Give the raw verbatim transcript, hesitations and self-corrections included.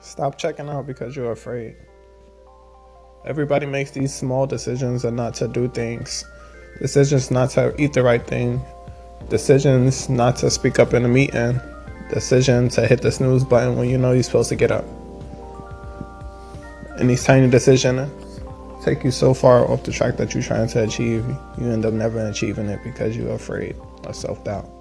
Stop checking out because you're afraid. Everybody makes these small decisions and not to do things. Decisions not to eat the right thing. Decisions not to speak up in a meeting. Decision to hit the snooze button when you know you're supposed to get up. And these tiny decisions take you so far off the track that you're trying to achieve, you end up never achieving it because you're afraid or self-doubt.